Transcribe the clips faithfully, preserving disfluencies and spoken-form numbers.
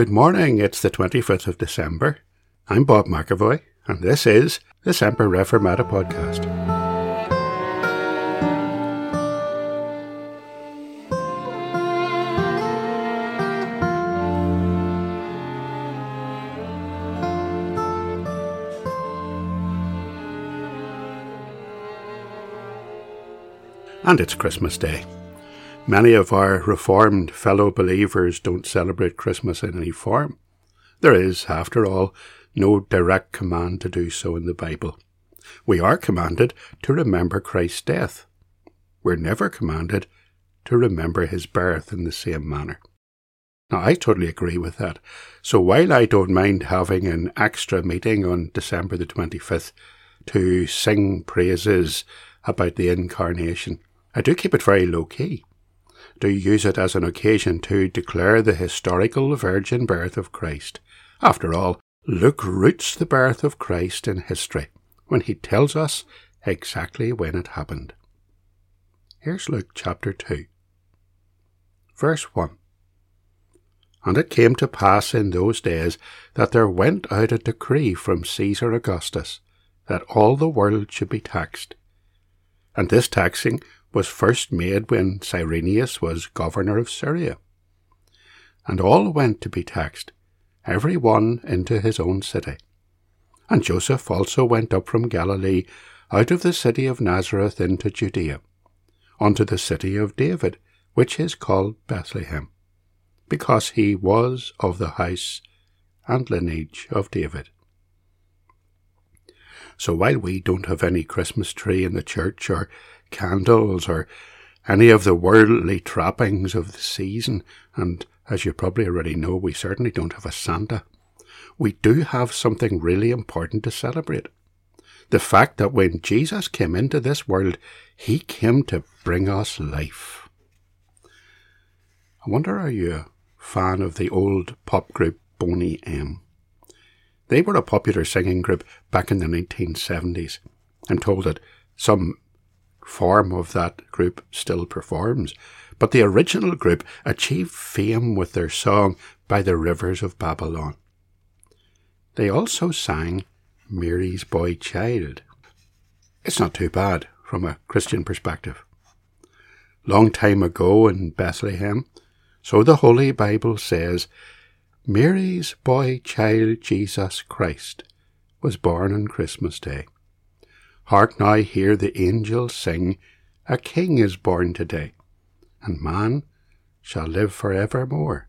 Good morning, it's the twenty-fifth of December. I'm Bob McAvoy, and this is the Semper Reformata Podcast. And it's Christmas Day. Many of our Reformed fellow believers don't celebrate Christmas in any form. There is, after all, no direct command to do so in the Bible. We are commanded to remember Christ's death. We're never commanded to remember his birth in the same manner. Now, I totally agree with that. So while I don't mind having an extra meeting on December the twenty-fifth to sing praises about the Incarnation, I do keep it very low-key. Do use it as an occasion to declare the historical virgin birth of Christ. After all, Luke roots the birth of Christ in history when he tells us exactly when it happened. Here's Luke chapter two, verse one. And it came to pass in those days that there went out a decree from Caesar Augustus that all the world should be taxed. And this taxing was first made when Cyrenius was governor of Syria. And all went to be taxed, every one into his own city. And Joseph also went up from Galilee, out of the city of Nazareth into Judea, unto the city of David, which is called Bethlehem, because he was of the house and lineage of David. So while we don't have any Christmas tree in the church or candles or any of the worldly trappings of the season, and as you probably already know, we certainly don't have a Santa, we do have something really important to celebrate. The fact that when Jesus came into this world, he came to bring us life. I wonder, are you a fan of the old pop group Boney M? They were a popular singing group back in the nineteen seventies. I'm told that some form of that group still performs, but the original group achieved fame with their song By the Rivers of Babylon. They also sang Mary's Boy Child. It's not too bad from a Christian perspective. Long time ago in Bethlehem, so the Holy Bible says, Mary's boy child Jesus Christ was born on Christmas Day. Hark now, hear the angels sing, a king is born today, and man shall live for evermore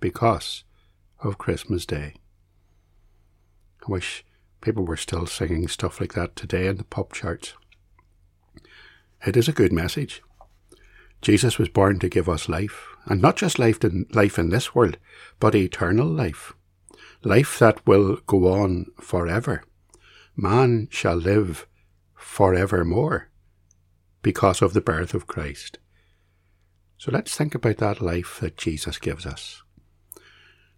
because of Christmas Day. I wish people were still singing stuff like that today in the pop charts. It is a good message. Jesus was born to give us life, and not just life in, life in this world, but eternal life. Life that will go on forever. Man shall live forevermore because of the birth of Christ. So let's think about that life that Jesus gives us.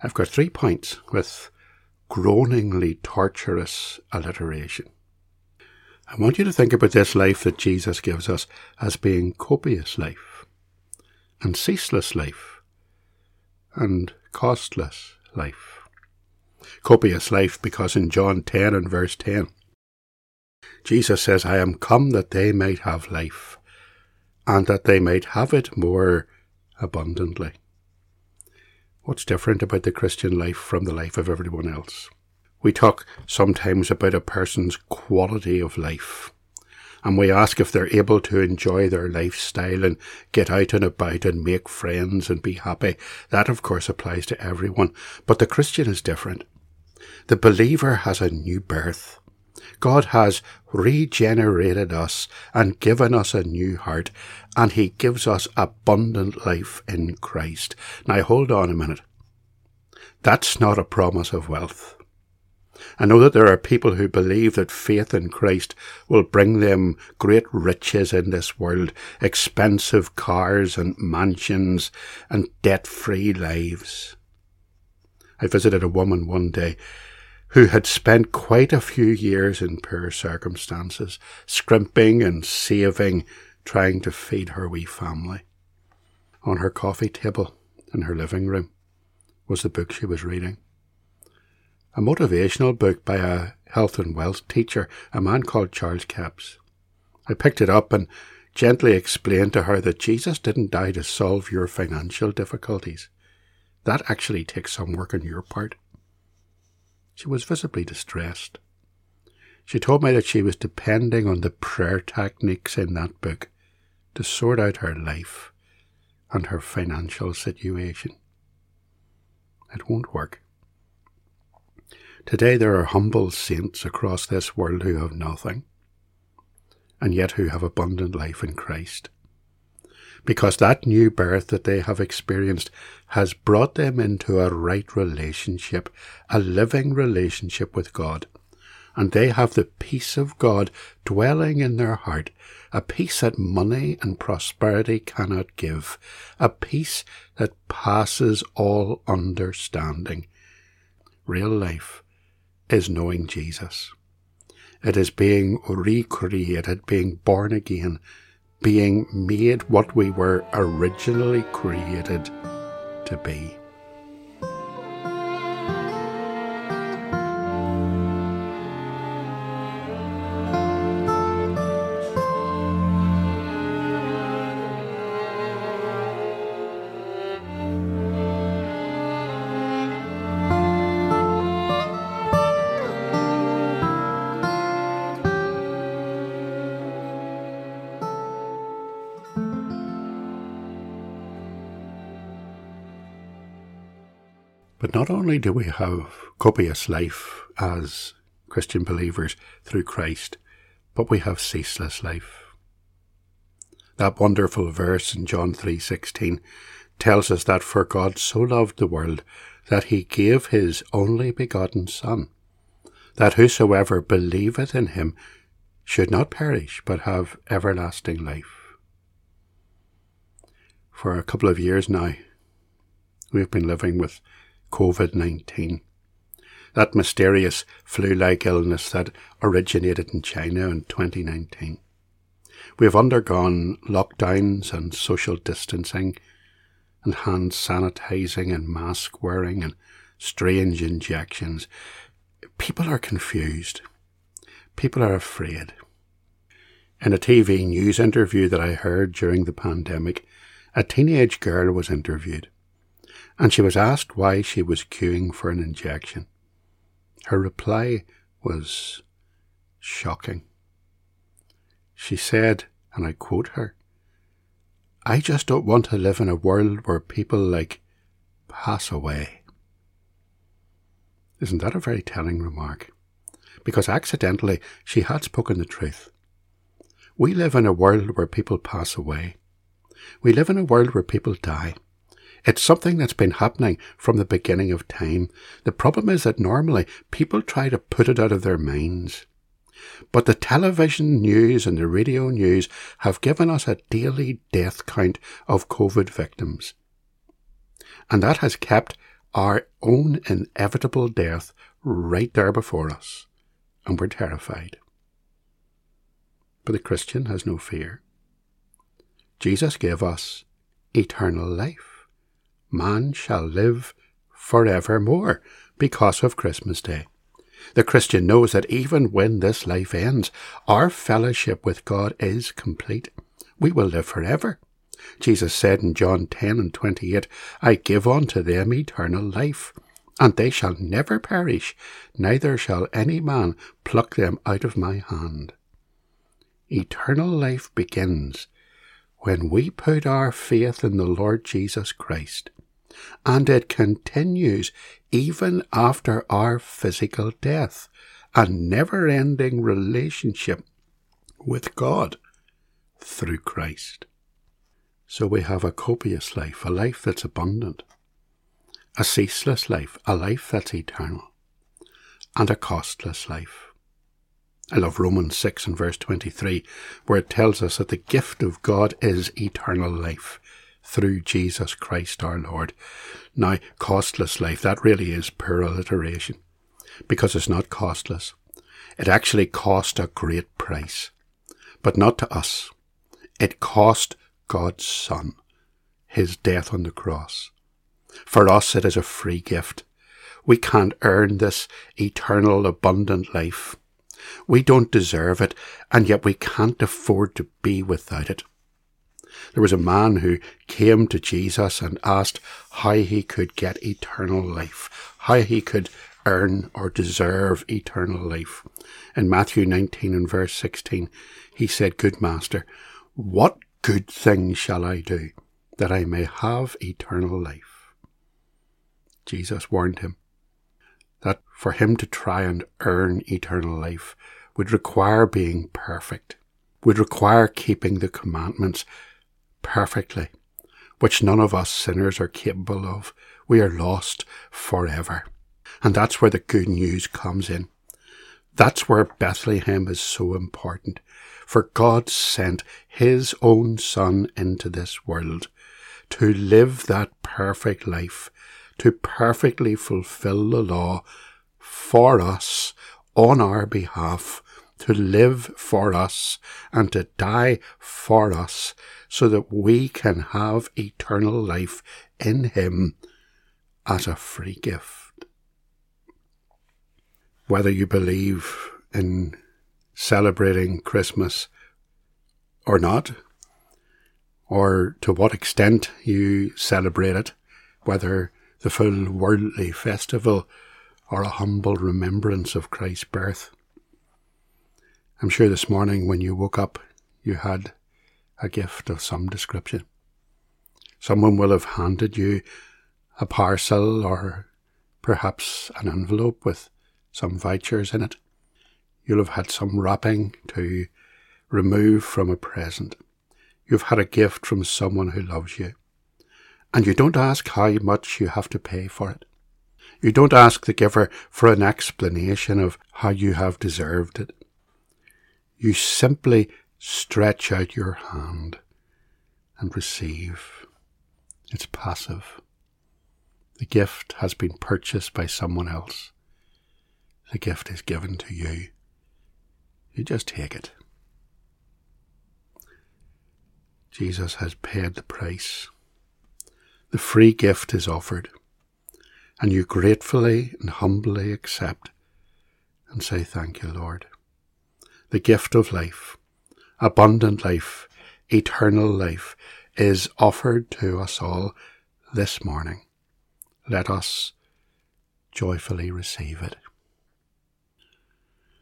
I've got three points with groaningly torturous alliteration. I want you to think about this life that Jesus gives us as being copious life, and ceaseless life, and costless life. Copious life because in John ten and verse ten, Jesus says, I am come that they might have life, and that they might have it more abundantly. What's different about the Christian life from the life of everyone else? We talk sometimes about a person's quality of life, and we ask if they're able to enjoy their lifestyle and get out and about and make friends and be happy. That, of course, applies to everyone, but the Christian is different. The believer has a new birth. God has regenerated us and given us a new heart, and he gives us abundant life in Christ. Now, hold on a minute. That's not a promise of wealth. I know that there are people who believe that faith in Christ will bring them great riches in this world, expensive cars and mansions and debt-free lives. I visited a woman one day who had spent quite a few years in poor circumstances, scrimping and saving, trying to feed her wee family. On her coffee table in her living room was the book she was reading. A motivational book by a health and wealth teacher, a man called Charles Capps. I picked it up and gently explained to her that Jesus didn't die to solve your financial difficulties. That actually takes some work on your part. She was visibly distressed. She told me that she was depending on the prayer techniques in that book to sort out her life and her financial situation. It won't work. Today there are humble saints across this world who have nothing, and yet who have abundant life in Christ, because that new birth that they have experienced has brought them into a right relationship, a living relationship with God, and they have the peace of God dwelling in their heart, a peace that money and prosperity cannot give, a peace that passes all understanding. Real life is knowing Jesus. It is being recreated, being born again, being made what we were originally created to be. But not only do we have copious life as Christian believers through Christ, but we have ceaseless life. That wonderful verse in John three sixteen tells us that for God so loved the world that he gave his only begotten Son, that whosoever believeth in him should not perish but have everlasting life. For a couple of years now, we've been living with covid nineteen, that mysterious flu-like illness that originated in China in twenty nineteen. We have undergone lockdowns and social distancing and hand sanitising and mask wearing and strange injections. People are confused. People are afraid. In a T V news interview that I heard during the pandemic, a teenage girl was interviewed, and she was asked why she was queuing for an injection. Her reply was shocking. She said, and I quote her, "I just don't want to live in a world where people, like, pass away." Isn't that a very telling remark? Because accidentally, she had spoken the truth. We live in a world where people pass away. We live in a world where people die. It's something that's been happening from the beginning of time. The problem is that normally people try to put it out of their minds. But the television news and the radio news have given us a daily death count of COVID victims. And that has kept our own inevitable death right there before us. And we're terrified. But the Christian has no fear. Jesus gave us eternal life. Man shall live forevermore because of Christmas Day. The Christian knows that even when this life ends, our fellowship with God is complete. We will live forever. Jesus said in John ten and twenty-eight, "I give unto them eternal life, and they shall never perish, neither shall any man pluck them out of my hand." Eternal life begins when we put our faith in the Lord Jesus Christ, and it continues even after our physical death, a never-ending relationship with God through Christ. So we have a copious life, a life that's abundant, a ceaseless life, a life that's eternal, and a costless life. I love Romans six and verse twenty-three, where it tells us that the gift of God is eternal life through Jesus Christ our Lord. Now, costless life, that really is pure alliteration, because it's not costless. It actually cost a great price, but not to us. It cost God's Son, his death on the cross. For us, it is a free gift. We can't earn this eternal, abundant life. We don't deserve it, and yet we can't afford to be without it. There was a man who came to Jesus and asked how he could get eternal life, how he could earn or deserve eternal life. In Matthew nineteen and verse sixteen, he said, "Good Master, what good thing shall I do that I may have eternal life?" Jesus warned him that for him to try and earn eternal life would require being perfect, would require keeping the commandments perfectly, which none of us sinners are capable of. We are lost forever. And that's where the good news comes in. That's where Bethlehem is so important. For God sent his own Son into this world to live that perfect life, to perfectly fulfill the law for us, on our behalf, to live for us and to die for us, so that we can have eternal life in him as a free gift. Whether you believe in celebrating Christmas or not, or to what extent you celebrate it, whether the full worldly festival or a humble remembrance of Christ's birth, I'm sure this morning when you woke up, you had a gift of some description. Someone will have handed you a parcel or perhaps an envelope with some vouchers in it. You'll have had some wrapping to remove from a present. You've had a gift from someone who loves you. And you don't ask how much you have to pay for it. You don't ask the giver for an explanation of how you have deserved it. You simply stretch out your hand and receive. It's passive. The gift has been purchased by someone else. The gift is given to you. You just take it. Jesus has paid the price. The free gift is offered, and you gratefully and humbly accept and say, "Thank you, Lord." The gift of life, abundant life, eternal life, is offered to us all this morning. Let us joyfully receive it.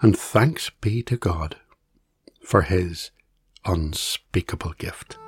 And thanks be to God for his unspeakable gift.